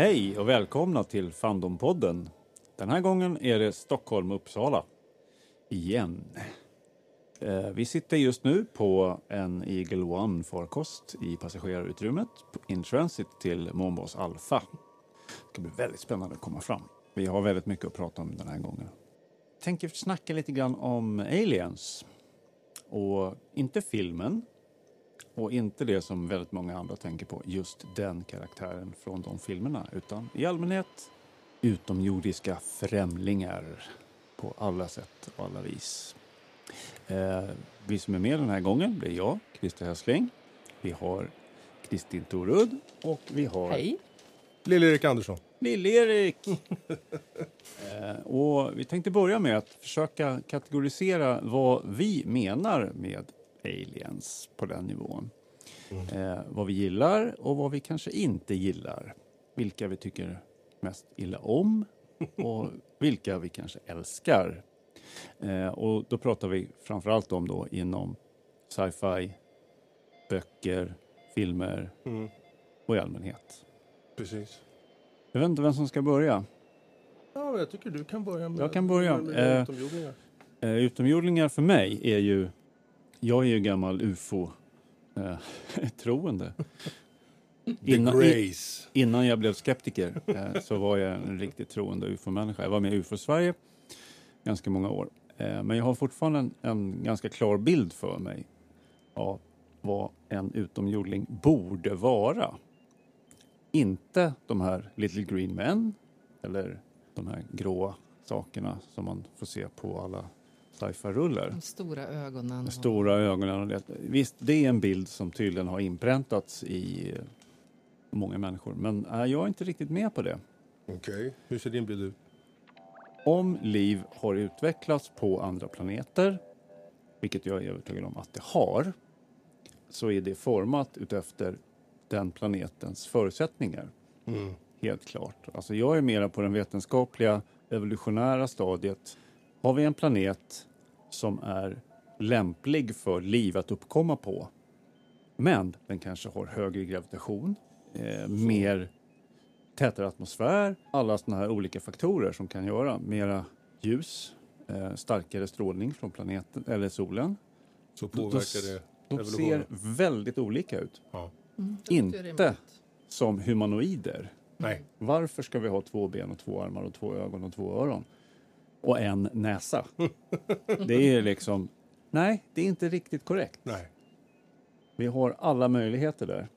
Hej och välkomna till Fandompodden. Den här gången är det Stockholm och Uppsala. Igen. Vi sitter just nu på en Eagle One-farkost i passagerarutrymmet in transit till Mombos Alfa. Det ska bli väldigt spännande att komma fram. Vi har väldigt mycket att prata om den här gången. Jag tänker snacka lite grann om Aliens. Och inte filmen. Och inte det som väldigt många andra tänker på, just den karaktären från de filmerna. Utan i allmänhet utomjordiska främlingar på alla sätt och alla vis. Vi som är med den här gången blir jag, Christer Hässling. Vi har Kristin Torud. Och vi har... Hej! Lill-Erik Andersson. Lill-Erik! Och vi tänkte börja med att försöka kategorisera vad vi menar med aliens på den nivån. Vad vi gillar och vad vi kanske inte gillar. Vilka vi tycker mest illa om och vilka vi kanske älskar. Och då pratar vi framförallt om då inom sci-fi, böcker, filmer och i allmänhet. Precis. Jag vet inte vem som ska börja. Ja, jag tycker du kan börja med. Jag kan börja. Utomjordingar. Utomjordingar för mig är ju... Jag är ju gammal UFO-troende. Innan jag blev skeptiker så var jag en riktigt troende UFO-människa. Jag var med i UFO-Sverige ganska många år. Men jag har fortfarande en ganska klar bild för mig av vad en utomjordling borde vara. Inte de här Little Green Men eller de här gråa sakerna som man får se på alla... sci-fi-rullar. De stora ögonen. De stora ögonen. Visst, det är en bild som tydligen har inpräntats i många människor. Men jag är inte riktigt med på det. Okej. Hur ser din bild ut? Om liv har utvecklats på andra planeter, vilket jag är övertygad om att det har, så är det format utefter den planetens förutsättningar. Mm. Helt klart. Alltså jag är mera på den vetenskapliga evolutionära stadiet. Har vi en planet som är lämplig för liv att uppkomma på, men den kanske har högre gravitation, mer tätare atmosfär, alla sådana här olika faktorer som kan göra mera ljus, starkare strålning från planeten eller solen. Så påverkar det? De ser väldigt olika ut. Ja. Mm. Inte som humanoider. Nej. Varför ska vi ha två ben och två armar och två ögon och två öron? Och en näsa. Det är liksom... Nej, det är inte riktigt korrekt. Nej. Vi har alla möjligheter där.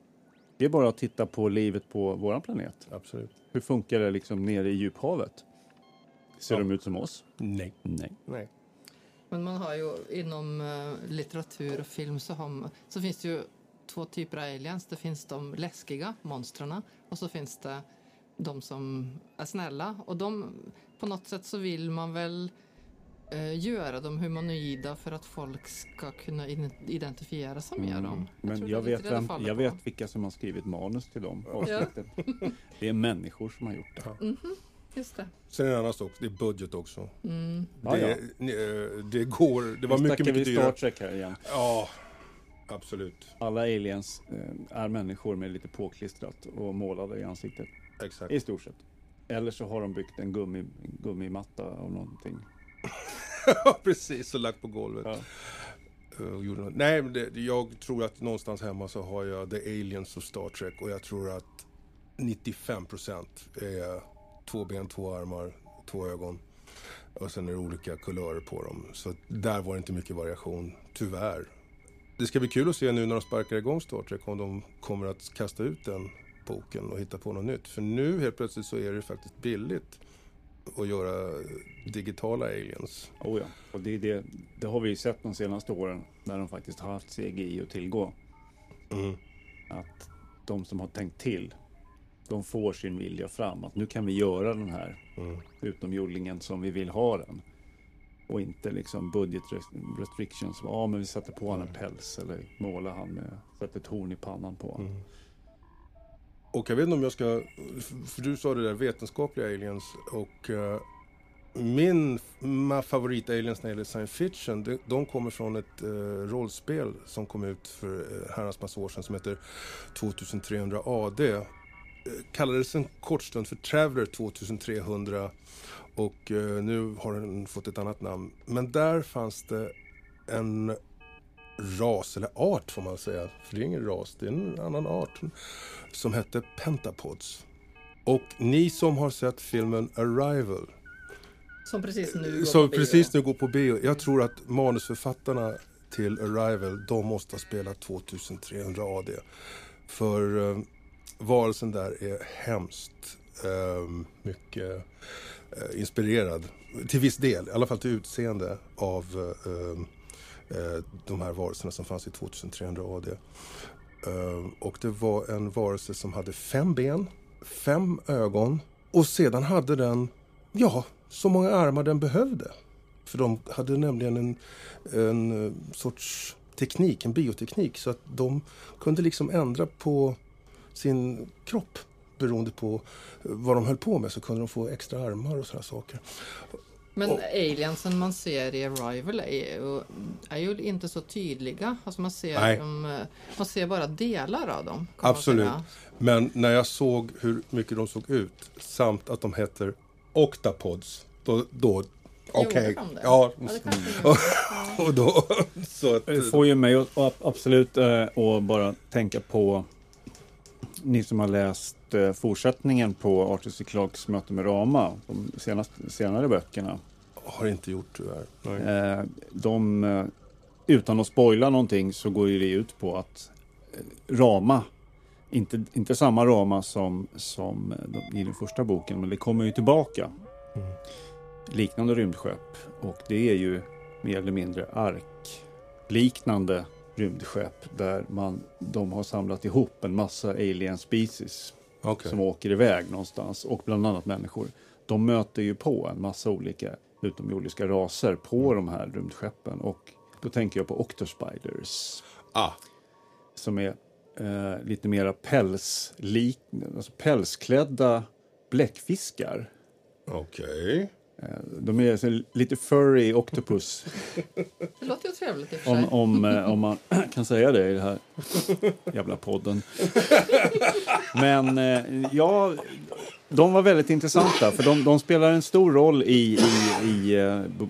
Det är bara att titta på livet på vår planet. Absolut. Hur funkar det liksom nere i djuphavet? Ser de ut som oss? Nej. Men man har ju inom litteratur och film så finns det ju två typer av aliens. Det finns de läskiga monstren och så finns det de som är snälla. Och de... På något sätt så vill man väl göra dem humanoida för att folk ska kunna identifiera sig med dem. Men jag vet vilka som har skrivit manus till dem. Ja. Det är människor som har gjort det. Ja. Mm-hmm. Just det. Sen är det en annan sak, det är budget också. Mm. Det var mycket Star Trek här igen. Ja, absolut. Alla aliens är människor med lite påklistrat och målade i ansiktet. Exakt. I stort sett. Eller så har de byggt en gummimatta av någonting. Precis, och lagt på golvet. Ja. Nej, jag tror att någonstans hemma så har jag The Aliens och Star Trek. Och jag tror att 95% är två ben, två armar, två ögon. Och sen är det olika kulörer på dem. Så där var det inte mycket variation, tyvärr. Det ska bli kul att se nu när de sparkar igång Star Trek om de kommer att kasta ut den boken och hitta på något nytt. För nu helt plötsligt så är det faktiskt billigt att göra digitala aliens. Oh ja, och det har vi ju sett de senaste åren när de faktiskt har haft CGI att tillgå. Mm. Att de som har tänkt till, de får sin vilja fram. Att nu kan vi göra den här utomjordlingen som vi vill ha den. Och inte liksom budget restrictions. Men vi sätter på en päls eller målar han med, sätter ett horn i pannan på honom. Och jag vet inte om jag ska... För du sa det där, vetenskapliga aliens. Och mina favorit-aliens när det gäller science fiction, de kommer från ett rollspel som kom ut för herrans massa år sedan som heter 2300 AD. kallades en kort stund för Traveller 2300 och nu har den fått ett annat namn. Men där fanns det en ras eller art får man säga, för det är ingen ras, det är en annan art som hette Pentapods. Och ni som har sett filmen Arrival som precis nu går på bio. Jag tror att manusförfattarna till Arrival, de måste ha spelat 2300 AD. För varelsen där är hemskt mycket inspirerad, till viss del, i alla fall till utseende, av de här varelserna som fanns i 2300 AD. Och det var en varelse som hade 5 ben, 5 ögon och sedan hade den, ja, så många armar den behövde. För de hade nämligen en sorts teknik, en bioteknik, så att de kunde liksom ändra på sin kropp beroende på vad de höll på med, så kunde de få extra armar och sådana saker. Men aliensen man ser i Arrival är ju inte så tydliga. Alltså man ser bara delar av dem. Absolut. Men när jag såg hur mycket de såg ut samt att de heter Octapods, då okej. Okay. Ja. Och då så att det får ju mig att absolut och bara tänka på ni som har läst fortsättningen på Arthur C. Clarkes möte med Rama, de senare böckerna. Har inte gjort tyvärr. De, utan att spoila någonting, så går ju det ut på att Rama, inte samma Rama som i den första boken, men det kommer ju tillbaka. Mm. Liknande rymdskepp, och det är ju mer eller mindre arkliknande rymdskepp där de har samlat ihop en massa alien species som åker iväg någonstans, och bland annat människor. De möter ju på en massa olika utomjordiska raser på de här rymdskeppen, och då tänker jag på Octaspiders som är lite mera alltså pälsklädda bläckfiskar. Okej. De är så lite furry octopus. Det låter ju trevligt i och för sig. Om man kan säga det i den här jävla podden. Men ja, de var väldigt intressanta. För de spelar en stor roll i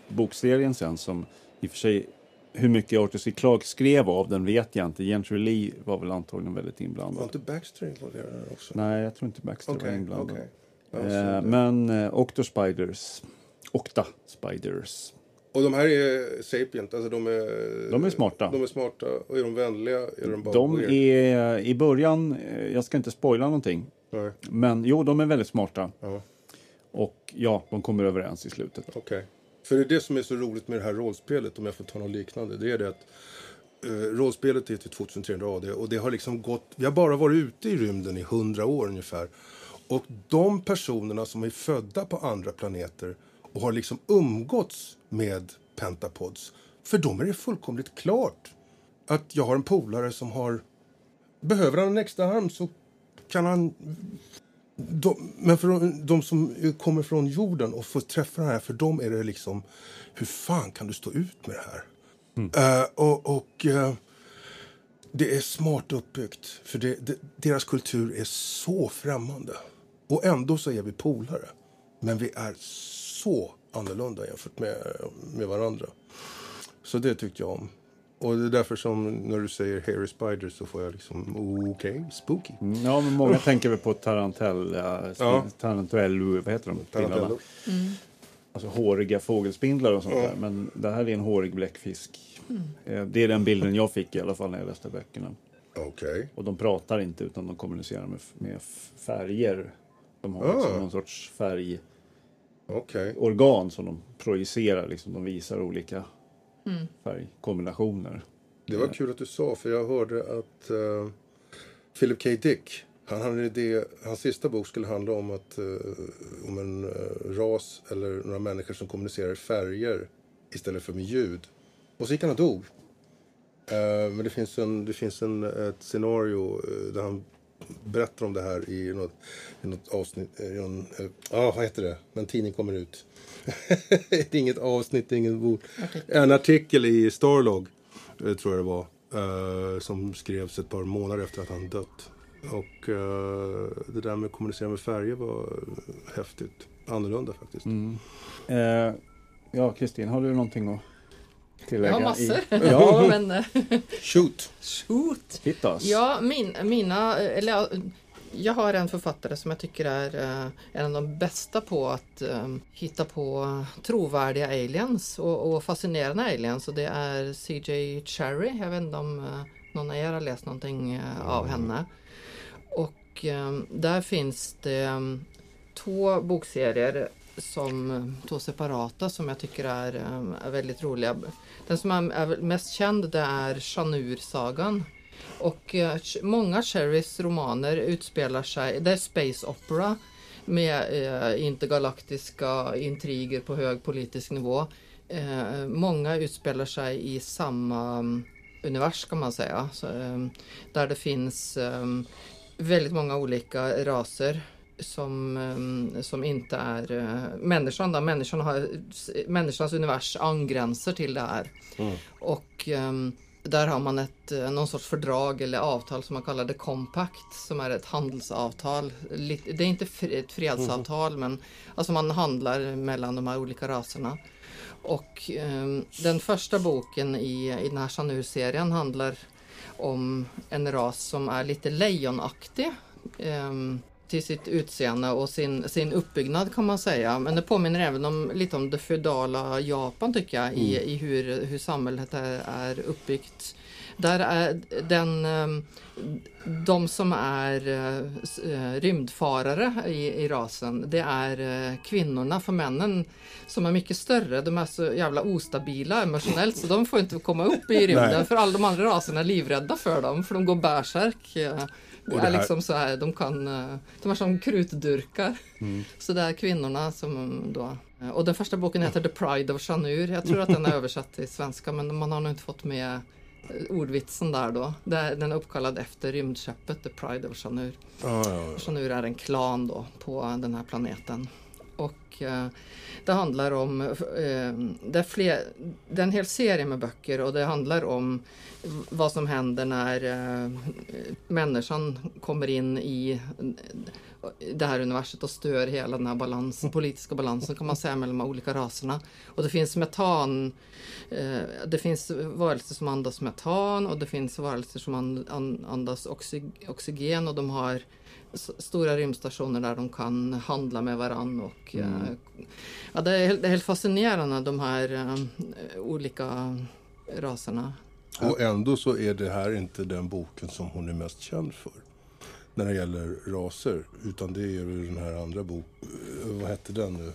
bokserien sen. Som i och för sig, hur mycket Arthur C. Clarke skrev av den vet jag inte. Gentry Lee var väl antagligen väldigt inblandad. Var inte Baxter involverad också? Nej, jag tror inte Baxter var inblandad. Okay. Men Octaspiders. Och de här är sapient, alltså de är smarta. De är smarta, och är de vänliga? Är de bara är i början, jag ska inte spoila någonting. Nej. Men jo, de är väldigt smarta. Ja. Och ja, de kommer överens i slutet. Okej. För det är det som är så roligt med det här rollspelet, om jag får ta något liknande. Det är det att rollspelet är till 2300 AD, och det har liksom gått, vi har bara varit ute i rymden i 100 år ungefär. Och de personerna som är födda på andra planeter och har liksom umgåtts med Pentapods, för dem är det fullkomligt klart att jag har en polare som behöver han en extra arm, så kan han... Men för de som kommer från jorden och får träffa den här, för dem är det liksom, hur fan kan du stå ut med det här? Mm. Det är smart uppbyggt, för deras kultur är så främmande. Och ändå så är vi polare. Men vi är så annorlunda jämfört med varandra. Så det tyckte jag om. Och det är därför som när du säger hairy spider så får jag liksom, okej, spooky. Ja, men många tänker väl på tarantello, vad heter de? Tarantello. Mm. Alltså håriga fågelspindlar och sånt där. Men det här är en hårig bläckfisk. Mm. Det är den bilden jag fick i alla fall när jag läste böckerna. Okej. Och de pratar inte, utan de kommunicerar med färger. De har liksom någon sorts färgorgan som de projicerar. Liksom, de visar olika färgkombinationer. Det var kul att du sa, för jag hörde att Philip K. Dick, han hade en idé, hans sista bok skulle handla om att om en ras eller några människor som kommunicerar i färger istället för med ljud. Och så gick han och dog. Men det finns ett scenario där han berättar om det här i något avsnitt. Vad heter det? Men tidning kommer ut. Det är inget avsnitt, ingen bok. En artikel i Starlog, tror jag det var. Som skrevs ett par månader efter att han dött. Och det där med att kommunicera med färger var häftigt. Annorlunda faktiskt. Mm. Ja, Kristin, har du någonting att tillägga? Ja, massor. Ja, men... Shoot. Hit oss. Ja, mina... Eller, jag har en författare som jag tycker är en av de bästa på att hitta på trovärdiga aliens och fascinerande aliens. Och det är C.J. Cherryh. Jag vet inte om någon av er har läst någonting av henne. Och där finns det två bokserier som två separata som jag tycker är väldigt roliga. Den som är mest känd, det är Chanur-sagan. Och många Cherryhs romaner utspelar sig, det är space opera med intergalaktiska intriger på hög politisk nivå. Många utspelar sig i samma univers, kan man säga. Så, där det finns väldigt många olika raser som inte är människan. Då. Människans univers angränsar till det här. Mm. Och... Där har man någon sorts fördrag eller avtal som man kallar The Compact, som är ett handelsavtal. Det är inte ett fredsavtal, men alltså man handlar mellan de här olika raserna. Och den första boken i den här Chanur-serien handlar om en ras som är lite lejonaktig till sitt utseende och sin uppbyggnad, kan man säga. Men det påminner även lite om det feudala Japan, tycker jag, i hur samhället är uppbyggt. Där är de som är rymdfarare i rasen, det är kvinnorna, för männen som är mycket större. De är så jävla ostabila emotionellt så de får inte komma upp i rymden för alla de andra raserna är livrädda för dem, för de går bärsärk. Det är liksom så här, de är som krutdurkar. Mm. Så det är kvinnorna som då... Och den första boken heter The Pride of Chanur. Jag tror att den är översatt till svenska, men man har nog inte fått med ordvitsen där då. Den är uppkallad efter rymdskeppet The Pride of Chanur. Oh. Chanur är en klan då på den här planeten. Och det handlar om... det är en hel serie med böcker och det handlar om vad som händer när människan kommer in i det här universet och stör hela den här politiska balansen, kan man säga, mellan de olika raserna. Och det finns metan, det finns varelser som andas metan och det finns varelser som andas oxygen, och de har stora rymdstationer där de kan handla med varann. Och, ja, det är helt fascinerande, de här olika raserna. Och ändå så är det här inte den boken som hon är mest känd för när det gäller raser, utan det är väl den här andra boken. Vad hette den nu?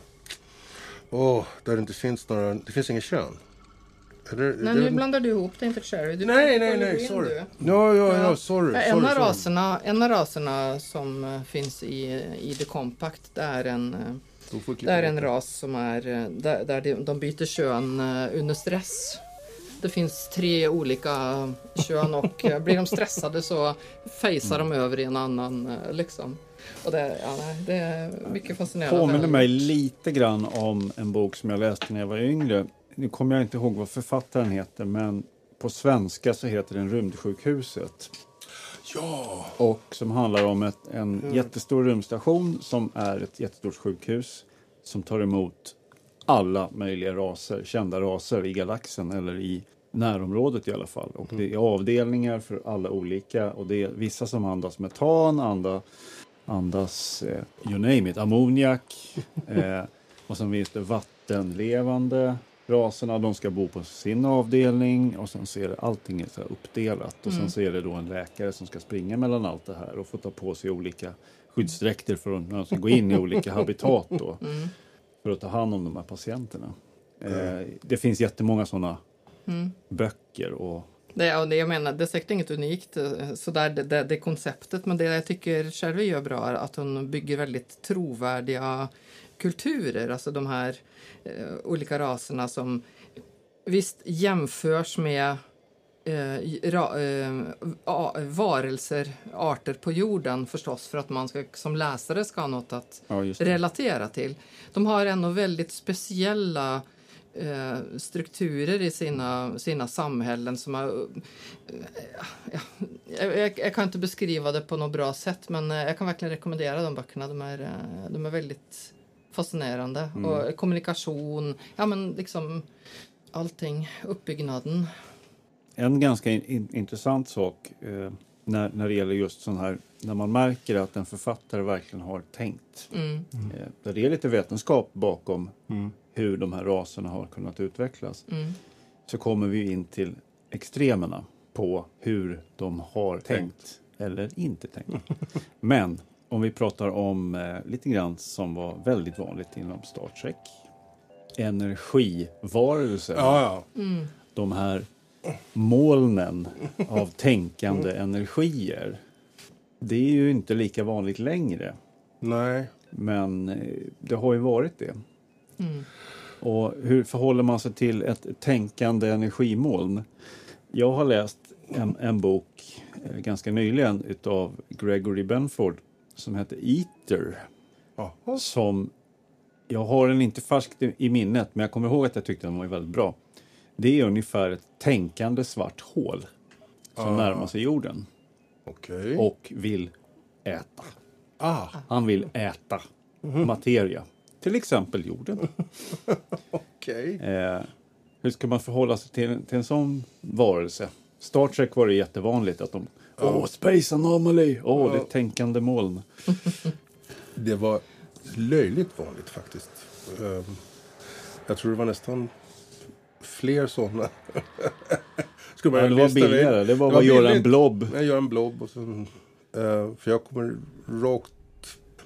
Där det inte finns några... Det finns ingen kön. Nu blandar du ihop det, inte Cherryh. Nej, sorry. Sorry. En av raserna som finns i The Compact, det är en ras som är... Där de byter kön under stress. Det finns 3 olika kön och blir de stressade så fejsar de över i en annan liksom. Och det är mycket fascinerande. Det påminner mig lite grann om en bok som jag läste när jag var yngre. Nu kommer jag inte ihåg vad författaren heter, men på svenska så heter den Rymdsjukhuset. Ja! Och som handlar om en jättestor rymdstation som är ett jättestort sjukhus som tar emot alla möjliga raser, kända raser i galaxen eller i närområdet i alla fall. Och det är avdelningar för alla olika, och det är vissa som andas metan, andas you name it, ammoniak. Och sen finns det vattenlevande raserna, de ska bo på sin avdelning, och sen så är det allting så här uppdelat. Och sen så är det då en läkare som ska springa mellan allt det här och få ta på sig olika skyddsdräkter för att de ska gå in i olika habitat då. Mm. För att ta hand om de här patienterna. Det finns jättemånga sådana böcker. Jag menar, det är säkert inget unikt. Så där, det konceptet. Men det jag tycker Cherryh gör bra är att hon bygger väldigt trovärdiga kulturer. Alltså de här olika raserna som visst jämförs med varelser, arter på jorden förstås, för att man som läsare ska ha något att relatera till. De har ändå väldigt speciella strukturer i sina samhällen som har, jag kan inte beskriva det på något bra sätt, men jag kan verkligen rekommendera de böckerna. De är väldigt fascinerande. Mm. Och kommunikation, ja men liksom allting, uppbyggnaden. En ganska intressant sak när det gäller just sån här, när man märker att en författare verkligen har tänkt. Mm. Där det är lite vetenskap bakom hur de här raserna har kunnat utvecklas. Mm. Så kommer vi in till extremerna på hur de har tänkt eller inte tänkt. Men om vi pratar om lite grann som var väldigt vanligt inom Star Trek. Energivarelser. Ja. Mm. De här molnen av tänkande energier. Det är ju inte lika vanligt längre. Nej. Men det har ju varit det. Mm. Och hur förhåller man sig till ett tänkande energimoln? Jag har läst en bok ganska nyligen utav Gregory Benford som heter Eater. Aha. Som, jag har den inte färskt i minnet, men jag kommer ihåg att jag tyckte den var väldigt bra. Det är ungefär ett tänkande svart hål som närmar sig jorden. Okay. Och vill äta. Han vill äta materia. Till exempel jorden. Okej. Okay. Hur ska man förhålla sig till en sån varelse? Star Trek var det jättevanligt att de... Space Anomaly! Det är tänkande moln. Det var löjligt vanligt faktiskt. Jag tror det var nästan fler sådana. Skulle man det var billigare. Det var att göra en blob. Jag gör en blob. Och sen, för jag kommer rakt...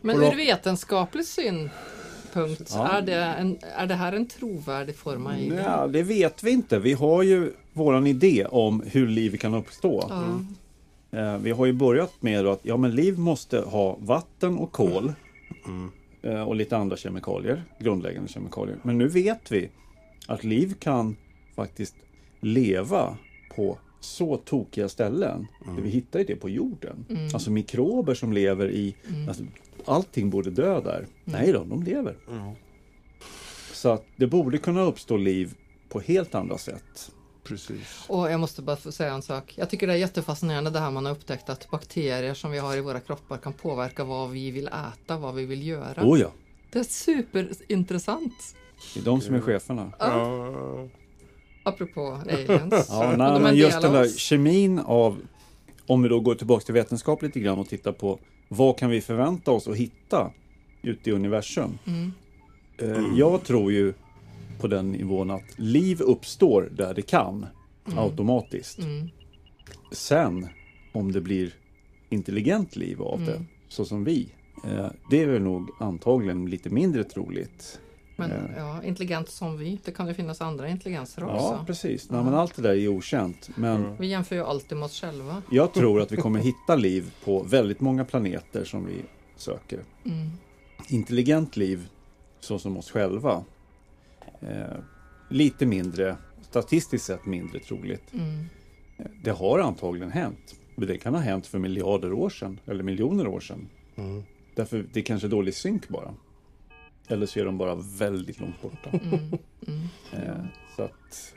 Men ur vetenskaplig synpunkt, är det här en trovärdig form av idé? Ja, det vet vi inte. Vi har ju våran idé om hur liv kan uppstå. Vi har ju börjat med att liv måste ha vatten och kol och lite andra kemikalier, grundläggande kemikalier. Men nu vet vi att liv kan faktiskt leva på så tokiga ställen. Vi hittar ju det på jorden. Alltså mikrober som lever i... Alltså, allting borde dö där. Nej då, de lever. Så att det borde kunna uppstå liv på helt andra sätt. Precis. Och jag måste bara få säga en sak. Jag tycker det är jättefascinerande det här man har upptäckt, att bakterier som vi har i våra kroppar kan påverka vad vi vill äta, vad vi vill göra. Oh ja. Det är superintressant. Det är de som är cheferna. Apropå aliens. Men just den där kemin av, om vi då går tillbaka till vetenskap lite grann och tittar på vad kan vi förvänta oss att hitta ute i universum? Jag tror ju på den nivån att liv uppstår där det kan automatiskt. Sen om det blir intelligent liv av det, så som vi, det är väl nog antagligen lite mindre troligt. Men intelligent som vi, det kan ju finnas andra intelligenser också. Ja, precis. Nej, men allt det där är okänt. Men vi jämför ju alltid med oss själva. Jag tror att vi kommer hitta liv på väldigt många planeter som vi söker. Intelligent liv, så som oss själva. Lite mindre, statistiskt sett mindre troligt. Det har antagligen hänt. Men det kan ha hänt för miljarder år sedan, eller miljoner år sedan. Därför det är kanske dålig synk bara. Eller så är de bara väldigt långt borta. Så att,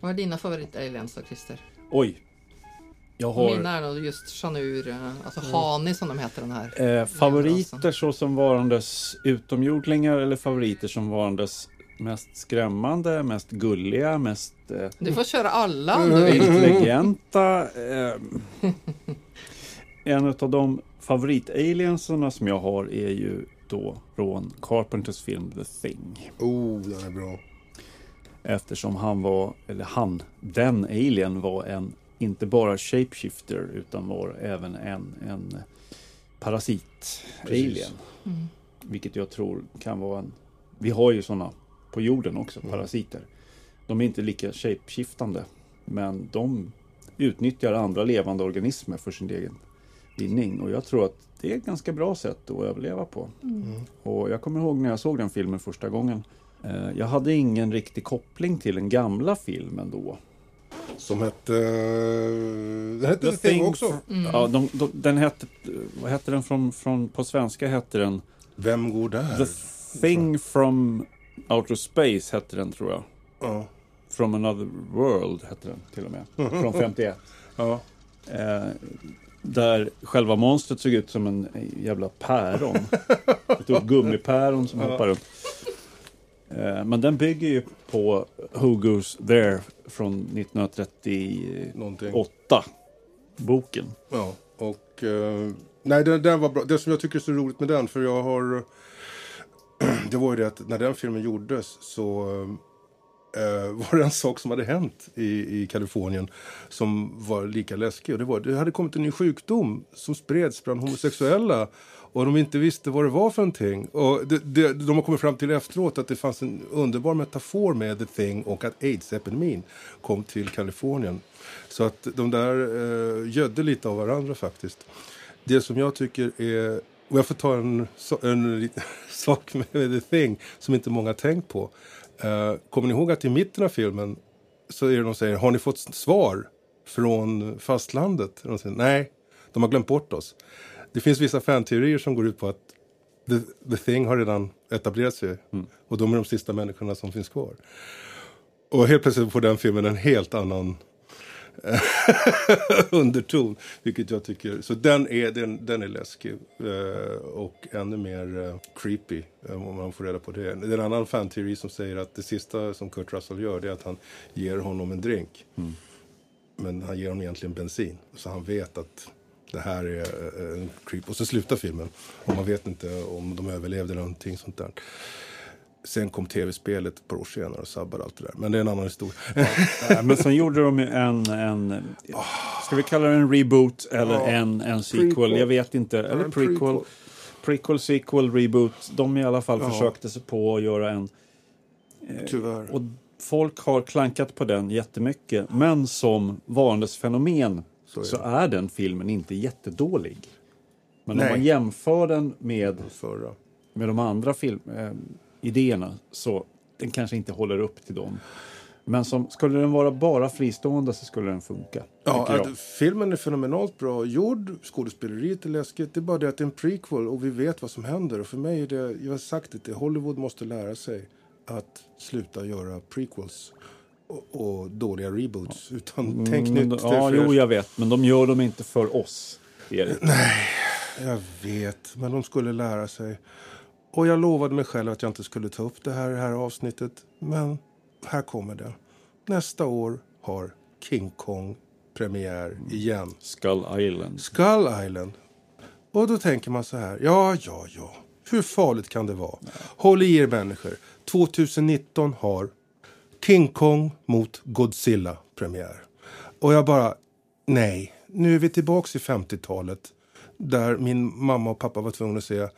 Vad är dina favorit-aliens då, Christer? Oj. Jag har... Mina är nog just Chanur, alltså Hani som de heter den här. Favoriter så som varandes utomjordlingar, eller favoriter som varandes mest skrämmande, mest gulliga, mest... Du får köra alla om du vill. Intelligenta. En av de favorit-alienserna som jag har är ju då från Carpenters film The Thing. Den är bra. Eftersom den alien var en, inte bara shapeshifter utan var även en parasit alien. Vilket jag tror kan vara vi har ju sådana på jorden också, parasiter. De är inte lika shapeskiftande, men de utnyttjar andra levande organismer för sin egen vinning, och jag tror att det är ett ganska bra sätt att överleva på. Och jag kommer ihåg när jag såg den filmen första gången. Jag hade ingen riktig koppling till den gamla filmen då. Som hette... Den hette The Thing också. Ja, den hette... Vad hette den på svenska hette den? Vem går där? The Thing from Outer Space hette den, tror jag. Ja. From Another World hette den till och med. Från 51. Ja. Där själva monstret såg ut som en jävla päron. Ett upp gummipäron som hoppar upp. Men den bygger ju på Who Goes There från 1938. Boken. Ja, och... nej, den var bra. Det som jag tycker är så roligt med den, för jag har... det var ju det att när den filmen gjordes så... var det en sak som hade hänt i Kalifornien som var lika läskig. Och det hade kommit en ny sjukdom som spreds bland homosexuella. Och de inte visste vad det var för någonting. Och de har kommit fram till efteråt att det fanns en underbar metafor med The Thing och att AIDS-epidemin kom till Kalifornien. Så att de där gödde lite av varandra faktiskt. Det som jag tycker är... och jag får ta en sak med The Thing som inte många tänkt på. Kommer ni ihåg att i mitten av filmen så är det de säger, har ni fått svar från fastlandet? De säger, nej, de har glömt bort oss. Det finns vissa fan-teorier som går ut på att The Thing har redan etablerat sig. Mm. Och de är de sista människorna som finns kvar. Och helt plötsligt får den filmen en helt annan underton. Vilket jag tycker... så den är läskig. Och ännu mer creepy. Om man får reda på det. Det är en annan fan-teori som säger att det sista som Kurt Russell gör, det är att han ger honom en drink. Mm. Men han ger honom egentligen bensin. Så han vet att det här är en creep. Och så slutar filmen. Och man vet inte om de överlevde eller någonting sånt där. Sen kom tv-spelet ett par år senare och sabbade allt det där. Men det är en annan historia. Ja, men sen gjorde de en ska vi kalla det en reboot eller en sequel? Prequel. Jag vet inte. Eller ja, prequel, sequel, reboot. De i alla fall försökte sig på att göra en... tyvärr. Och folk har klankat på den jättemycket. Men som varandes fenomen så är den filmen inte jättedålig. Men om man jämför den med de andra idéerna, så den kanske inte håller upp till dem. Men skulle den vara bara fristående så skulle den funka. Ja, filmen är fenomenalt bra gjord, skådespeleriet är läskigt, det är bara det att det är en prequel och vi vet vad som händer. Och för mig är det, jag har sagt det, Hollywood måste lära sig att sluta göra prequels och dåliga reboots, utan tänk nytt. Ja, jag vet, men de gör dem inte för oss. Erik. Nej, jag vet, men de skulle lära sig. Och jag lovade mig själv att jag inte skulle ta upp det här avsnittet. Men här kommer det. Nästa år har King Kong premiär igen. Skull Island. Och då tänker man så här. Ja. Hur farligt kan det vara? Nej. Håll i er människor. 2019 har King Kong mot Godzilla premiär. Och jag bara, nej. Nu är vi tillbaka i 50-talet. Där min mamma och pappa var tvungna att säga...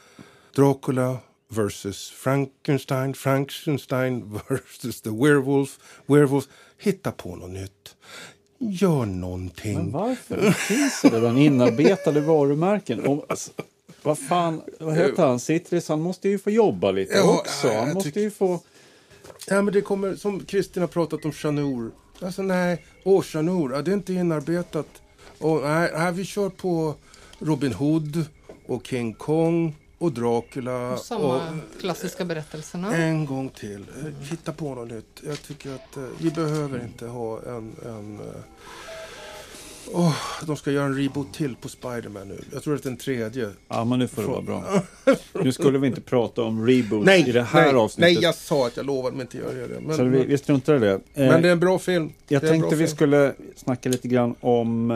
Dracula versus Frankenstein versus the werewolf. Hitta på något nytt. Gör någonting. Men varför? Det finns redan inarbetade varumärken. Vad fan, vad heter han? Citrus, han måste ju få jobba lite också. Han måste ju få... Ja, men det kommer, som Kristin har pratat om Chanur. Alltså nej, Chanur, det är inte inarbetat. Nej, vi kör på Robin Hood och King Kong. Och Dracula. Och samma klassiska berättelserna. En gång till. Hitta på något nytt. Jag tycker att vi behöver inte ha en de ska göra en reboot till på Spider-Man nu. Jag tror att det är en tredje. Ja, men nu får det vara bra. Nu skulle vi inte prata om reboot i det här avsnittet. Nej, jag sa att jag lovade mig inte göra det. Men, så vi struntar i det. Men det är en bra film. Jag tänkte vi skulle snacka lite grann om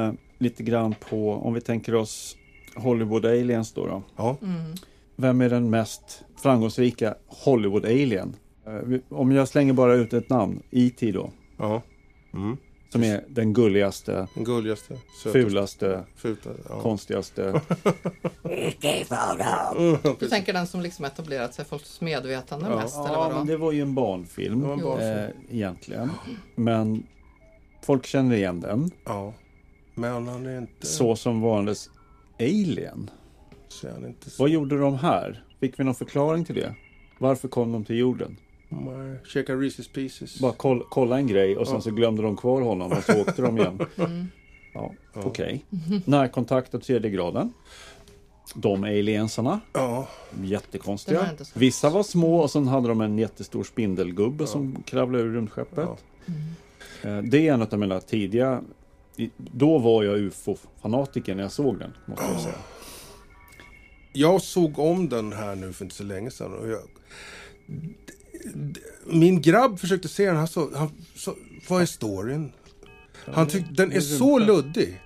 om vi tänker oss Hollywood Aliens då. Ja. Mm. Vem är den mest framgångsrika Hollywood Alien? Om jag slänger bara ut ett namn, E.T. då. Ja. Mm. Som är den gulligaste, sötaste, fulaste, konstigaste. Du tänker den som liksom etablerat sig folks medvetande mest eller vad då? Ja, men det var ju en barnfilm, egentligen. Men folk känner igen den. Ja. Men han är inte så som vanligt Alien. Vad gjorde de här? Fick vi någon förklaring till det? Varför kom de till jorden? Checka Reese's Pieces. Bara kolla en grej och sen så glömde de kvar honom och så åkte de igen. Mm. Ja, okej. Okay. Närkontakt av tredje graden. de aliensarna. Ja. Jättekonstiga. Vissa var små och sen hade de en jättestor spindelgubbe som kravlade ur rymdskeppet. Ja. Mm. Det är en av mina tidiga... Då var jag UFO-fanatiker när jag såg den, måste jag säga. Jag såg om den här nu för inte så länge sedan. Och jag... Min grabb försökte se den. Han så, vad är storyn? Han tyckte den är så luddig.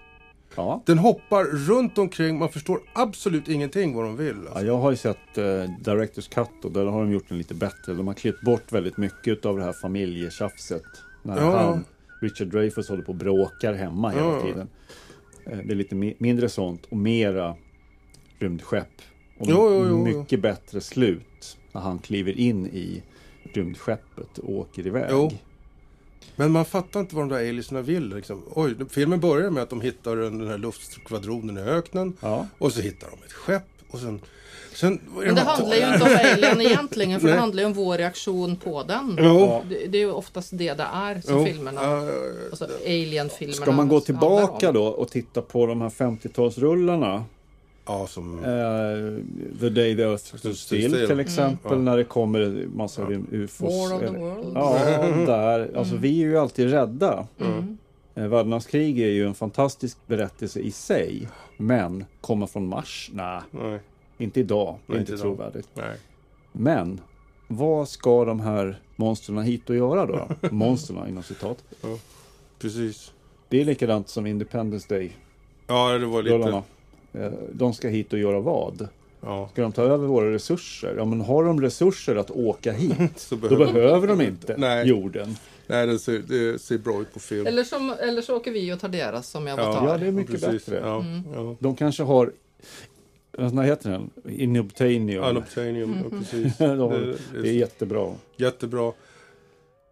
Ja. Den hoppar runt omkring. Man förstår absolut ingenting vad de vill. Alltså. Ja, jag har ju sett Directors Cut och där har de gjort den lite bättre. De har klippt bort väldigt mycket av det här familjetjafset. När Richard Dreyfuss håller på och bråkar hemma hela tiden. Det är lite mindre sånt och mera rymdskepp. Och mycket bättre slut när han kliver in i rymdskeppet och åker iväg. Jo. Men man fattar inte vad de där alienserna vill. Liksom. Oj, filmen börjar med att de hittar den här luftkvadronen i öknen. Ja. Och så hittar de ett skepp. Och sen men det handlar ju inte om alien egentligen. För det handlar ju om vår reaktion på den. Ja. Det är ju oftast det är som filmerna. Alltså alien-filmerna. Ska man gå tillbaka då och titta på de här 50-talsrullarna? Ja, som... The Day the Earth Stood Still till exempel, när det kommer massa UFOs. War of the World. Ja, där. Alltså vi är ju alltid rädda. Mm. Världskrig är ju en fantastisk berättelse i sig, men komma från Mars? Nej. Inte idag. Nej, inte trovärdigt. Nej. Men vad ska de här monsterna hit och göra då? Monsterna inom citat. Ja, precis. Det är likadant som Independence Day. Ja, det var lite... Rullarna. De ska hit och göra vad? Ja. Ska de ta över våra resurser? Ja, men har de resurser att åka hit behöver de inte jorden. Nej, det ser bra ut på film. Eller så åker vi och tar deras som jag betalar. Ja, det är mycket bättre. Ja. Mm. De kanske har... Vad heter den? Inobtanium. Mm. Ja, precis. Det är jättebra. Jättebra.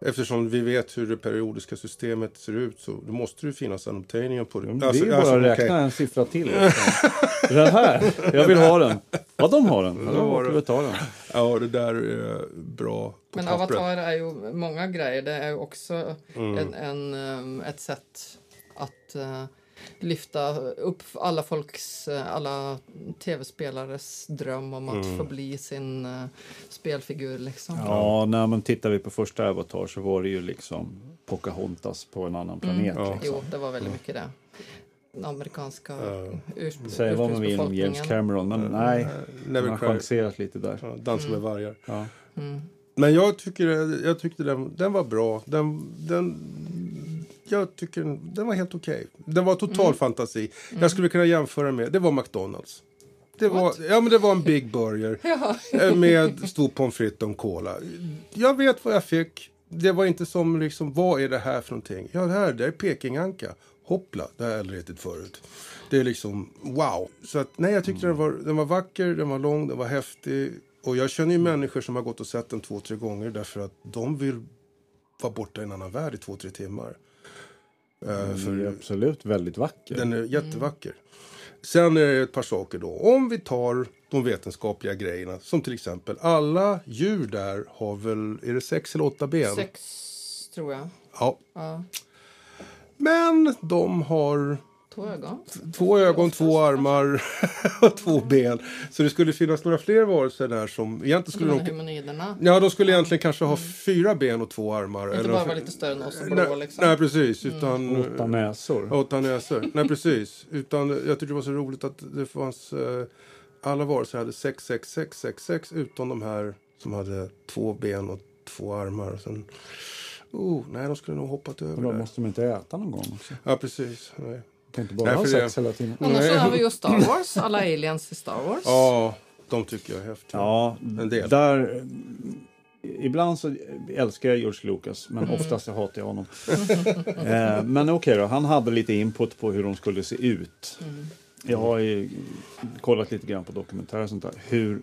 Eftersom vi vet hur det periodiska systemet ser ut så då måste det finnas en obtanium på det. Ja, det är bara att räkna en siffra till. Den här, jag vill ha den. Ja, de har den. Ja, det där är bra. Men Avatar är ju många grejer. Det är ju också ett sätt att lyfta upp alla tv-spelares dröm om att få bli sin spelfigur liksom. Ja, när man tittar på första Avatar så var det ju liksom Pocahontas på en annan planet. Mm. Liksom. Jo, det var väldigt mycket det. Den amerikanska säger vad man vill om James Cameron, men nej, man har chanserat lite där. Ja, dansa med vargar. Ja. Mm. Men jag tyckte den var bra. Jag tycker den var helt okej. Den var total fantasi. Jag skulle kunna jämföra med, det var McDonald's. Det var en Big Burger med stor pommes frites och cola. Jag vet vad jag fick. Det var inte som liksom, vad är det här för någonting? Ja, det är Pekinganka. Hoppla, det har jag aldrig ätit förut. Det är liksom, wow. Så att, nej, jag tyckte den var vacker, den var lång, den var häftig. Och jag känner ju människor som har gått och sett den 2-3 gånger därför att de vill vara borta i en annan värld i 2-3 timmar. Den är absolut väldigt vacker. Den är jättevacker. Sen är det ett par saker då. Om vi tar de vetenskapliga grejerna, som till exempel alla djur där har väl, är det 6 eller 8 ben? 6 tror jag. Ja. Men de har 2 ögon, 2 armar och 2 ben. Så det skulle finnas några fler varelser där som egentligen skulle humaniderna. Ja, de skulle egentligen kanske ha 4 ben och 2 armar. Inte bara vara lite större än oss och blå liksom. Nej, precis. Utan 8 näsor. 8 näsor. Nej, precis. Utan jag tyckte det var så roligt att det fanns... alla varelser hade 6 utan de här som hade 2 ben och 2 armar. Och sen... nej, de skulle nog hoppat över. Men då måste de inte äta någon gång också. Ja, precis. Nej. De kan inte bara ha sex hela tiden. Annars så har vi ju Star Wars. Alla aliens i Star Wars. Ja, de tycker jag är häftiga. Ja, en del. Där... Ibland så älskar jag George Lucas, men oftast jag hatar jag honom. Men okej då, han hade lite input på hur de skulle se ut. Jag har ju kollat lite grann på dokumentärer och sånt där.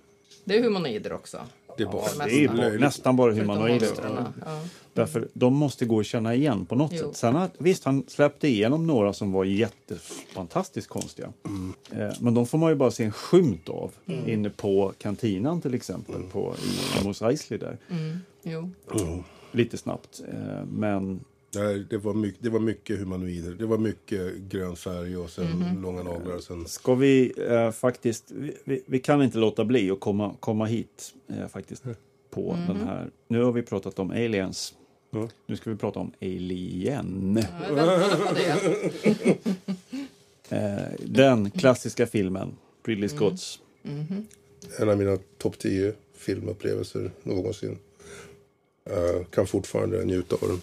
Det är humanoider också. Det är nästan bara humanoider. Därför de måste gå och känna igen på något sätt. Sen visst, han släppte igenom några som var jättefantastiskt konstiga. Men de får man ju bara se en skymt av. Inne på kantinan till exempel. På Mos Eisley där. Lite snabbt. Men Nej, det var mycket humanoider. Det var mycket grön färg och sen långa naglar. Och sen... Ska vi faktiskt... Vi kan inte låta bli att komma hit faktiskt på den här... Nu har vi pratat om aliens. Mm. Nu ska vi prata om Alien. Den klassiska filmen. Ridley Scotts. En av mina topp 10 filmupplevelser någonsin. Kan fortfarande njuta av den.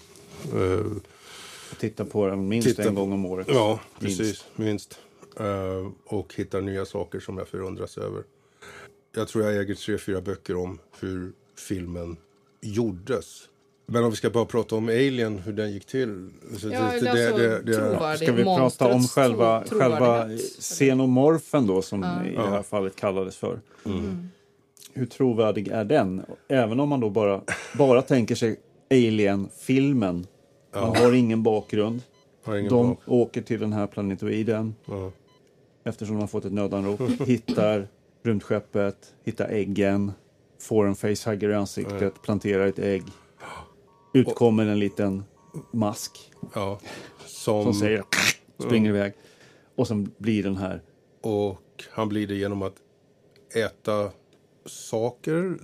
Titta på den minst en gång om året. Ja, precis. Minst. Och hitta nya saker som jag förundras över. Jag tror jag äger 3-4 böcker om hur filmen gjordes. Men om vi ska bara prata om Alien, hur den gick till. Så ja, det ska vi prata om själva xenomorfen då, som i det här fallet kallades för. Mm. Hur trovärdig är den? Även om man då bara tänker sig Alien-filmen. Ja. Man har ingen bakgrund. Åker till den här planetoiden. Ja. Eftersom de har fått ett nödanrop. Hittar rymdskeppet. Hittar äggen. Får en facehugger i ansiktet. Ja. Planterar ett ägg. Utkommer en liten mask. Ja. Som säger... Springer iväg. Och sen blir den här. Och han blir det genom att äta... saker.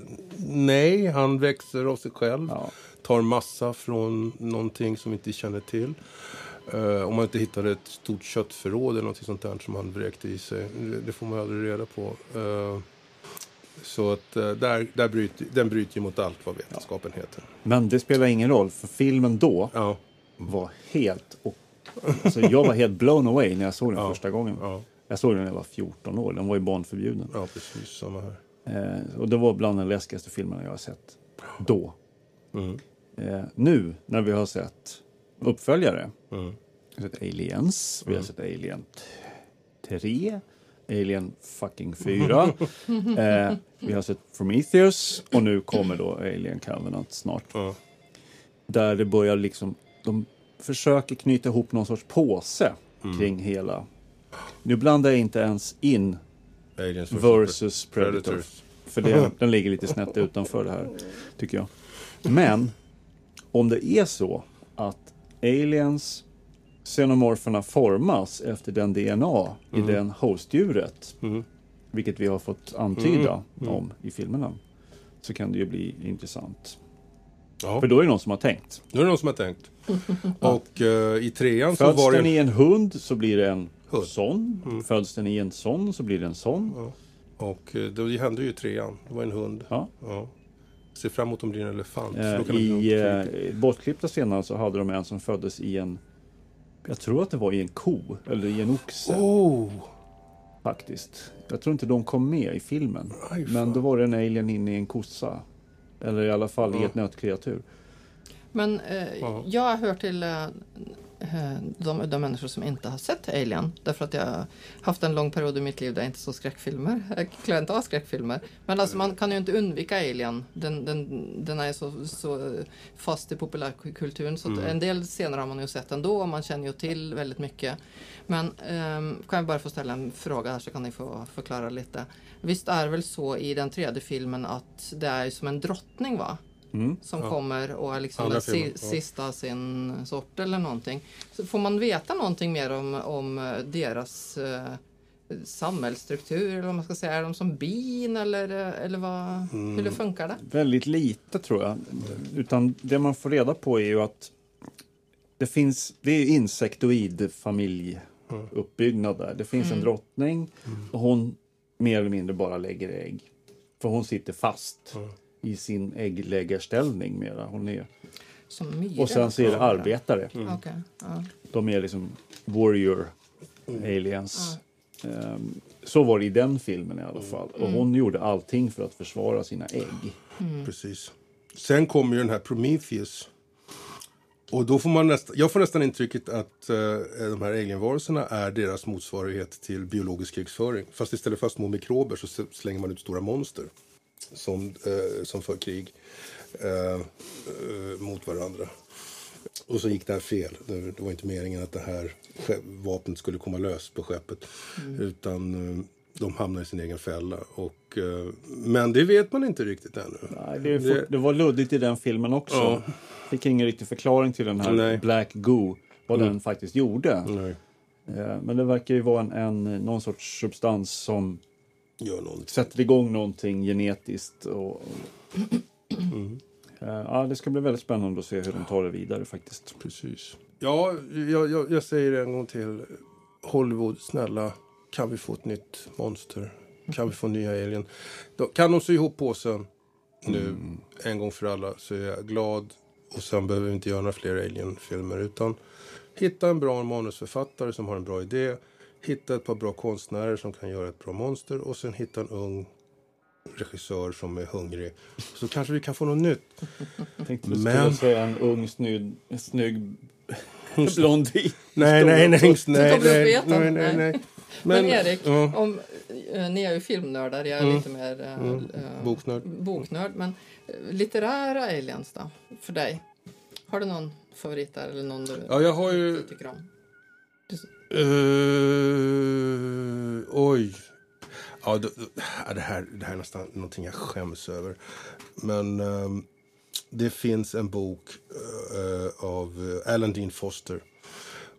Nej, han växer av sig själv. Ja. Tar massa från någonting som vi inte känner till. Om man inte hittar ett stort köttförråd eller något sånt där som han vräkte i sig. Det får man aldrig reda på. Så att den bryter mot allt vad vetenskapen heter. Men det spelar ingen roll, för filmen då var helt... Alltså jag var helt blown away när jag såg den första gången. Ja. Jag såg den när jag var 14 år. Den var ju barnförbjuden. Ja, precis. Samma här. Och det var bland de läskigaste filmerna jag har sett då. Nu när vi har sett uppföljare, vi har sett Aliens, vi har sett Alien 3, Alien fucking 4, vi har sett Prometheus, och nu kommer då Alien Covenant snart, där det börjar liksom, de försöker knyta ihop någon sorts påse kring hela. Nu blandar jag inte ens in Aliens versus Predator. För den ligger lite snett utanför det här, tycker jag. Men om det är så att aliens, xenomorferna formas efter den DNA i den hostdjuret, vilket vi har fått antyda om i filmerna, så kan det ju bli intressant. Ja. För då är det någon som har tänkt. Och i trean så var det... Föds den i en hund så blir det en... sån. Föds den i en sån så blir det en sån. Ja. Och det hände ju i trean. Det var en hund. Ja. Ja. Se fram emot om det är en elefant. I bortklippta scener så hade de en som föddes i en... Jag tror att det var i en ko. Eller i en oxe. Oh. Faktiskt. Jag tror inte de kom med i filmen. Aj, men då var det en alien inne i en kossa. Eller i alla fall i ett nötkreatur. Men jag hör till... De människor som inte har sett Alien, därför att jag har haft en lång period i mitt liv där jag inte såg skräckfilmer. Jag klarar inte av skräckfilmer. Men alltså, man kan ju inte undvika Alien. Den är så fast i populärkulturen, så att en del scener har man ju sett ändå, och man känner ju till väldigt mycket. Men kan jag bara få ställa en fråga här, så kan ni få förklara lite. Visst är väl så i den tredje filmen att det är som en drottning, va? Som kommer och är liksom den sista sin sort eller någonting. Så får man veta någonting mer om deras samhällsstruktur, eller vad man ska säga, är de som bin eller vad, hur det funkar det? Väldigt lite, tror jag. Utan det man får reda på är ju att det är insektoid familjeuppbyggnad där. Det finns en drottning, och hon mer eller mindre bara lägger ägg. För hon sitter fast. I sin äggläggarställning mera. Hon är... Och sen så är det arbetare. Okay. De är liksom warrior aliens. Så var det i den filmen i alla fall. Och hon gjorde allting för att försvara sina ägg. Precis. Sen kommer ju den här Prometheus. Och då får man jag får nästan intrycket att de här alienvarelserna är deras motsvarighet till biologisk krigsföring. Fast istället för små mikrober så slänger man ut stora monster. Som för krig mot varandra. Och så gick det här fel. Det var inte meningen att det här vapnet skulle komma lös på skeppet. Utan de hamnar i sin egen fälla. Och, men det vet man inte riktigt ännu. Nej, det var luddigt i den filmen också. Ja. Fick ingen riktig förklaring till den här Black Goo. Vad den faktiskt gjorde. Nej. Men det verkar ju vara någon sorts substans som sätter igång någonting genetiskt. Och, ja, det ska bli väldigt spännande att se hur de tar det vidare faktiskt. Precis. Ja, jag säger det en gång till. Hollywood, snälla. Kan vi få ett nytt monster? Kan vi få nya alien? Kan de sy ihop påsen nu en gång för alla, så är jag glad. Och sen behöver vi inte göra några fler alien-filmer, utan hitta en bra manusförfattare som har en bra idé. Hitta ett par bra konstnärer som kan göra ett bra monster. Och sen hitta en ung regissör som är hungrig. Så kanske vi kan få något nytt. Jag tänkte du skulle säga en ung, snygg blondin. Nej. Men Erik, ni är ju filmnördar, jag är lite mer boknörd. Men litterära aliens då, för dig? Har du någon favorit där? Eller någon du, jag har ju... Du tycker om? Det här är nästan någonting jag skäms över. Men det finns en bok av Alan Dean Foster.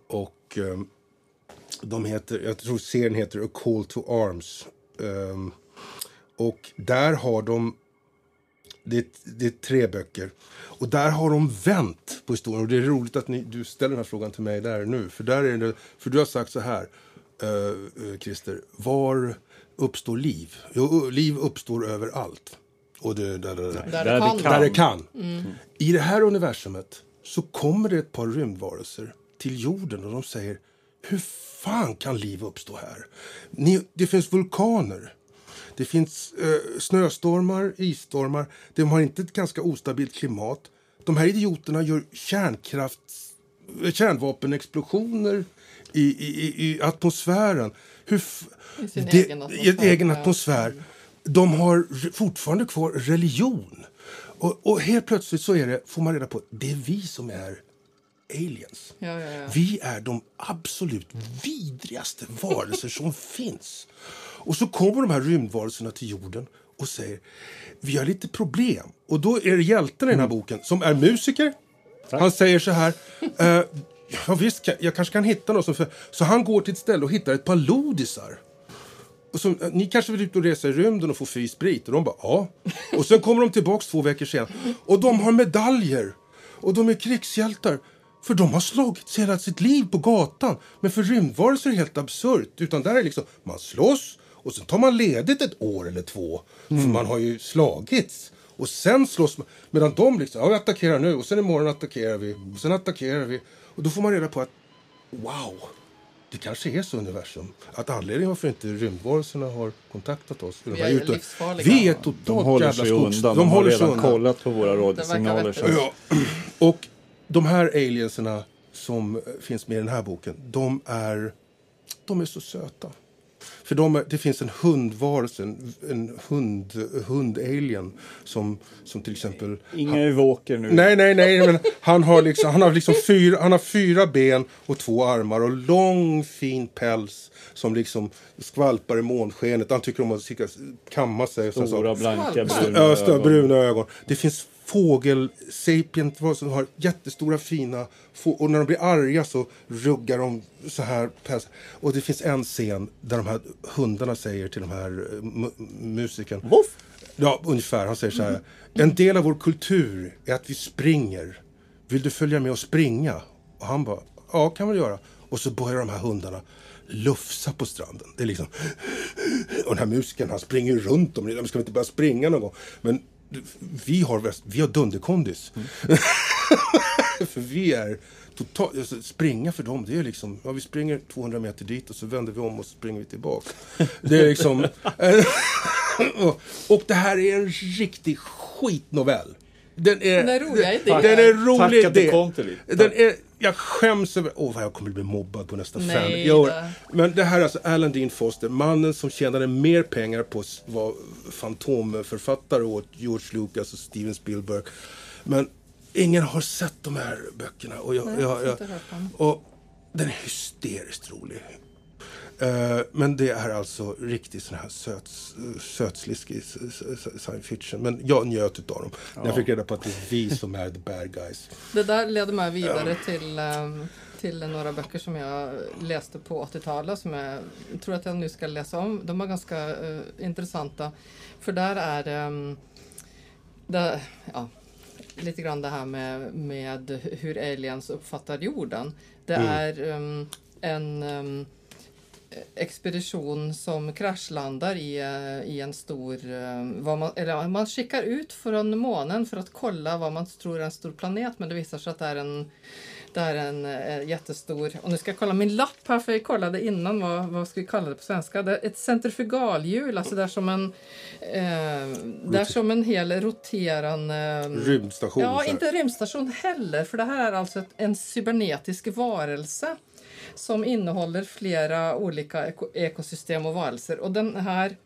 Och... jag tror serien heter A Call to Arms. Och där har de... Det är tre böcker. Och där har de vänt på historien. Och det är roligt att du ställer den här frågan till mig där nu. För du har sagt så här, Christer. Var uppstår liv? Jo, liv uppstår överallt. Och där det kan. Mm. I det här universumet så kommer det ett par rymdvarelser till jorden. Och de säger... Hur fan kan liv uppstå här? Det finns vulkaner. Det finns snöstormar, isstormar. De har inte ett ganska ostabilt klimat. De här idioterna gör kärnvapenexplosioner i atmosfären. I sin egen atmosfär. De har fortfarande kvar religion. Och helt plötsligt så är det, får man reda på, det är vi som är aliens. Ja. Vi är de absolut vidrigaste varelser som finns. Och så kommer de här rymdvarelserna till jorden och säger, vi har lite problem. Och då är det hjälten i den här boken som är musiker. Tack. Han säger så här, visst, jag kanske kan hitta något. Så han går till ett ställe och hittar ett par lodisar. Och så, ni kanske vill ut och resa i rymden och få fri sprit. Och de bara, ja. Och sen kommer de tillbaka 2 veckor sen. Och de har medaljer. Och de är krigshjältar. För de har slagits hela sitt liv på gatan. Men för rymdvarelser är det helt absurt. Utan där är liksom, man slåss. Och sen tar man ledigt ett år eller 2. För man har ju slagits. Och sen slåss man. Medan de liksom, vi attackerar nu. Och sen imorgon attackerar vi. Och sen attackerar vi. Och då får man reda på att, wow. Det kanske är så universum. Att anledningen varför inte rymdvarelserna har kontaktat oss. Vi är livsfarliga. Vi är totalt jävla undan. De har redan kollat på våra radiosignaler. Och de här alienserna som finns med i den här boken, de är så söta. För det finns en hundvarelse, en hundalien som till exempel... Inga evåker nu. Nej, men han har 4 ben och 2 armar och lång fin päls som liksom skvalpar i månskenet. Han tycker om att kamma sig. Stora, blanka, bruna ögon. Det finns fågelsapient som har jättestora fina och när de blir arga så ruggar de så här. Och det finns en scen där de här hundarna säger till de här musiken. Woof. Ja, ungefär. Han säger så här. En del av vår kultur är att vi springer. Vill du följa med och springa? Och han bara, ja, kan man göra. Och så börjar de här hundarna lufsa på stranden. Det är liksom... Och den här musiken, han springer ju runt om. De ska inte börja springa någon gång. Men vi har dunderkondis. För vi är totalt... Alltså, springa för dem, det är liksom... Ja, vi springer 200 meter dit och så vänder vi om och springer vi tillbaka. Det är liksom... och det här är en riktig skitnovell. Den är rolig. Tack att du kom till det. Jag skäms över... Vad jag kommer bli mobbad på nästa fan. Men det här är alltså Alan Dean Foster. Mannen som tjänade mer pengar på att vara fantomförfattare åt George Lucas och Steven Spielberg. Men ingen har sett de här böckerna. Och den är hysteriskt rolig. Men det är alltså riktigt sån här sötsliskig science fiction. Men jag njöt utav dem. Ja. Jag fick reda på att det är vi som är the bad guys. Det där leder mig vidare till några böcker som jag läste på 80-talet som jag tror att jag nu ska läsa om. De var ganska intressanta. För där är det, ja, lite grann det här med hur aliens uppfattar jorden. Det är en expedition som kraschlandar i en stor... man skickar ut från månen för att kolla vad man tror är en stor planet, men det visar sig att det är en jättestor... Och nu ska jag kolla min lapp här, för jag kollade innan vad ska vi kalla det på svenska. Det är ett centrifugalhjul, alltså det är som en hel roterande... Rymdstation. Ja, inte rymdstation heller, för det här är alltså en cybernetisk varelse som innehåller flera olika ekosystem och varelser. Och den här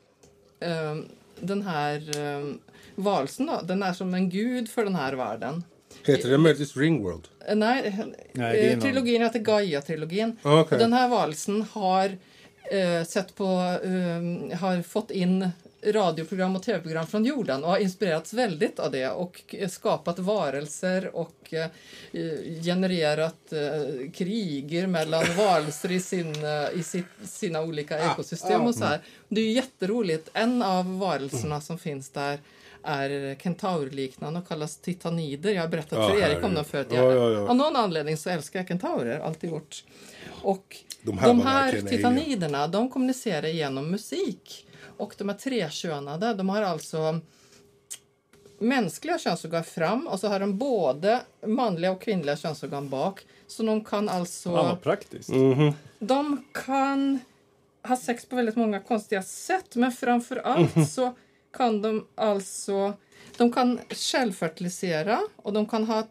varelsen då, den är som en gud för den här världen. Heter det möjligtvis Ringworld? Nej, trilogin heter Gaia-trilogin. Okay. Den här varelsen har fått in radioprogram och tv-program från jorden och har inspirerats väldigt av det och skapat varelser och genererat krig mellan varelser i sina olika ekosystem och så här. Det är ju jätteroligt. En av varelserna som finns där är kentaurliknande och kallas titanider. Jag har berättat för Erik om dem förut. Av någon anledning så älskar jag kentaurer, alltid gjort. Och de här titaniderna, de kommunicerar genom musik. Och de är trekönade. De har alltså mänskliga könsorgan fram. Och så har de både manliga och kvinnliga könsorgan bak. Så de kan alltså... Ja, praktiskt. Mm-hmm. De kan ha sex på väldigt många konstiga sätt. Men framförallt så kan de alltså... De kan självfertilisera. Och de kan ha...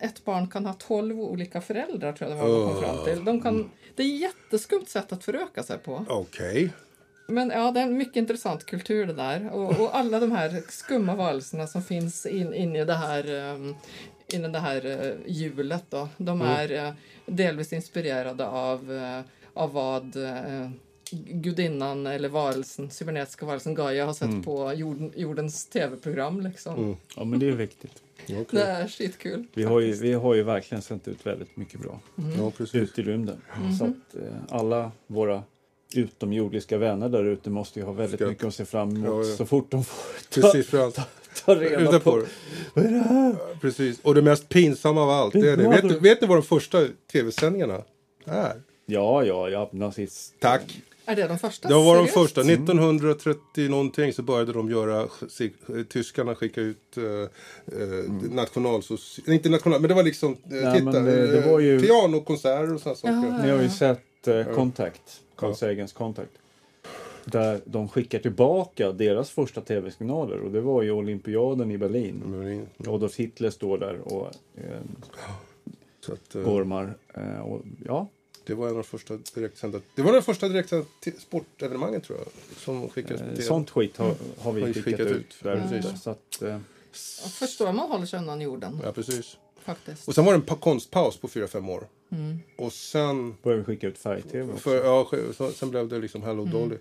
Ett barn kan ha 12 olika föräldrar, tror jag det var de kom fram till. Det är ett jätteskumt sätt att föröka sig på. Okej. Okay. Men ja, det är en mycket intressant kultur det där. Och alla de här skumma varelserna som finns in i det här hjulet då. De är delvis inspirerade av vad gudinnan eller varelsen, cybernetiska varelsen Gaia har sett på jordens tv-program liksom. Mm. Ja, men det är viktigt. Okay. Det är skitkul. Vi har ju verkligen sänt ut väldigt mycket bra. Mm. Ja, precis. Ut i rymden. Mm. Så att alla våra utomjordiska vänner där ute måste ju ha väldigt mycket att se fram emot så fort de får ta reda på vad är det här? Precis. Och det mest pinsamma av allt är det. Vet du vad de första tv-sändningarna är? Ja, nazist. Tack. Är det de första? Det var de första. 1930 någonting så började de göra... Tyskarna skicka ut men det var liksom... det var ju... pianokonserter och sådana saker. Ja. Ni har ju sett Kontakt. Carl Sagans Kontakt. Där de skickar tillbaka deras första tv-signaler. Och det var ju olympiaden i Berlin. Adolf Hitler står där och gormar. Det var en av de första direktsända sportevenemangen, tror jag, som skickades till. Sånt skit har vi skickat ut där. Så att, förstår man håller sig undan jorden. Ja, precis. Faktiskt. Och sen var det en konstpaus på 4-5 år. Mm. Och sen började vi skicka ut färg-tv. Sen blev det liksom Hello Dolly.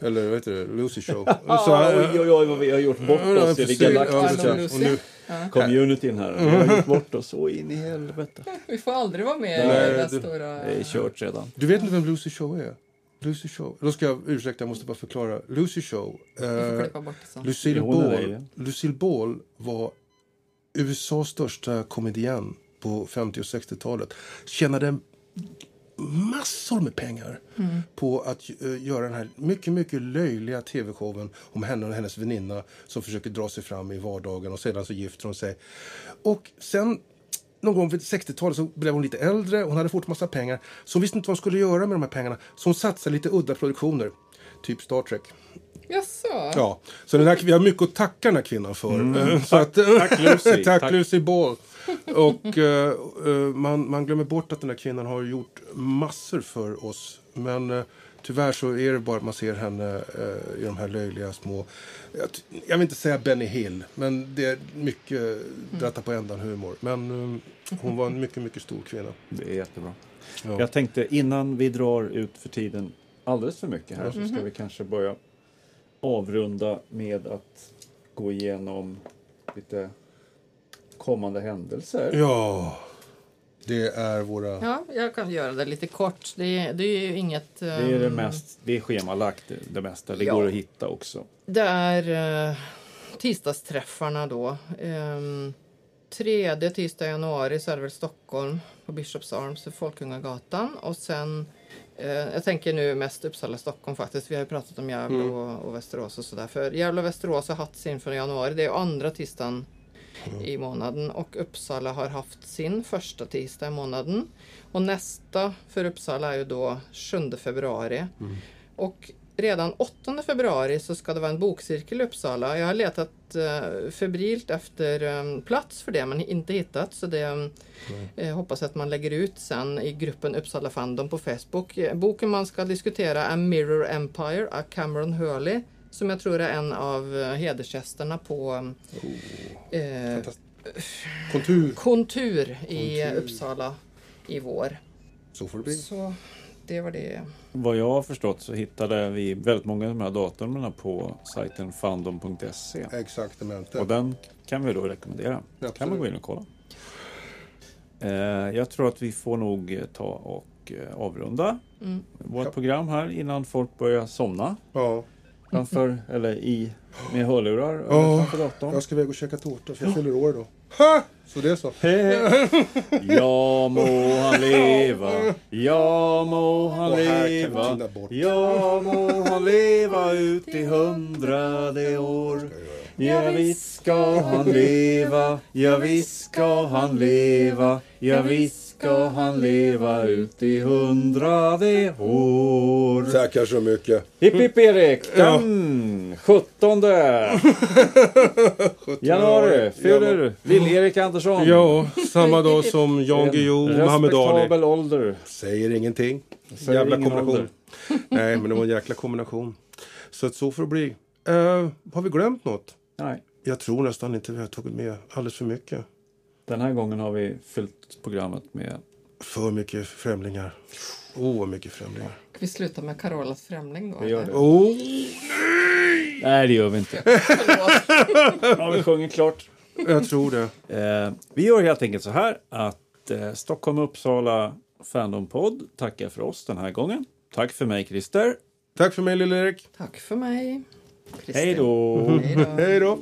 Eller vad heter det? Lucy Show. Oj, vad vi har gjort bort oss i Galactus. Och nu communityn här. Vi har gjort bort oss så in i helvete. Vi får aldrig vara med i den stora... Det är kört redan. Du vet inte vem Lucy Show är? Lucy Show. Då ska jag, ursäkta, jag måste bara förklara. Lucy Show. Lucille Ball var USAs största komedian på 50- och 60-talet. Tjänade massor med pengar på att göra den här mycket, mycket löjliga tv-showen om henne och hennes väninna som försöker dra sig fram i vardagen och sedan så gifter hon sig. Och sen någon gång vid 60-talet så blev hon lite äldre. Hon hade fått massa pengar. Så hon visste inte vad hon skulle göra med de här pengarna. Så hon satsade lite udda produktioner. Typ Star Trek. Jaså. Ja, så vi har mycket att tacka den här kvinnan för. Så tack Lucy. Tack Lucy Ball. Och man glömmer bort att den här kvinnan har gjort massor för oss. Men Tyvärr så är det bara att man ser henne i de här löjliga små... Jag vill inte säga Benny Hill, men det är mycket dratta på ändan humor. Men hon var en mycket, mycket stor kvinna. Det är jättebra. Ja. Jag tänkte, innan vi drar ut för tiden alldeles för mycket här så ska vi kanske börja avrunda med att gå igenom lite kommande händelser. Ja... Det är våra... Ja, jag kan göra det lite kort. Det är ju inget... Det är det mest... Det är schemalagt det mesta. Det går att hitta också. Det är tisdagsträffarna då. 3:e tisdag januari så är det väl Stockholm på Bishops Arms i Folkungagatan. Och sen... jag tänker nu mest Uppsala Stockholm faktiskt. Vi har ju pratat om Gävle och Västerås och sådär. För Gävle och Västerås har haft sin från januari. Det är andra tisdagen i månaden, och Uppsala har haft sin första tisdag i månaden, och nästa för Uppsala är ju då 7 februari och redan 8 februari så ska det vara en bokcirkel i Uppsala. Jag har letat febrilt efter plats för det, men inte hittat, så det hoppas att man lägger ut sen i gruppen Uppsala Fandom på Facebook. Boken man ska diskutera är Mirror Empire av Cameron Hurley, som jag tror är en av hedersgästerna på kontur i Uppsala i vår. Så får det bli. Så det var det. Vad jag har förstått så hittade vi väldigt många av de här datumerna på sajten fandom.se. Exakt. Och den kan vi då rekommendera. Absolut. Kan man gå in och kolla. Jag tror att vi får nog ta och avrunda vårt program här innan folk börjar somna. Ja. Framför, eller i, med hörlurar framför datorn. Jag ska väg och käka tårta, för jag fyller år då. Ha! Så det är så. Ja må han leva. Ja må han leva. Ja må han leva ut i 100:e år. Ja visst ska han leva. Ja visst ska han leva. Ja visst ska han leva ut i 100:e år. Tackar så mycket. Hipp hipp Erik. 17 januari fyller Lill-Erik Andersson. Ja, samma dag som Jan Guillou och Mohammed Ali. Respektabel ålder. Säger ingenting. Säger jävla kombination. Ålder. Nej, men det var en jäkla kombination. Så att så får det bli. Har vi glömt något? Nej. Jag tror nästan inte vi har tagit med alldeles för mycket. Den här gången har vi fyllt programmet med... För mycket främlingar. Åh, mycket främlingar. Vi slutar med Carolas främling då? Vi gör det. Oh, nej! Nej, det gör vi inte. Har vi sjungit klart? Jag tror det. Vi gör helt enkelt så här att Stockholm och Uppsala Fandompod tackar för oss den här gången. Tack för mig, Christer. Tack för mig, Lill-Erik. Tack för mig, Kristin. Hej då! Hej då!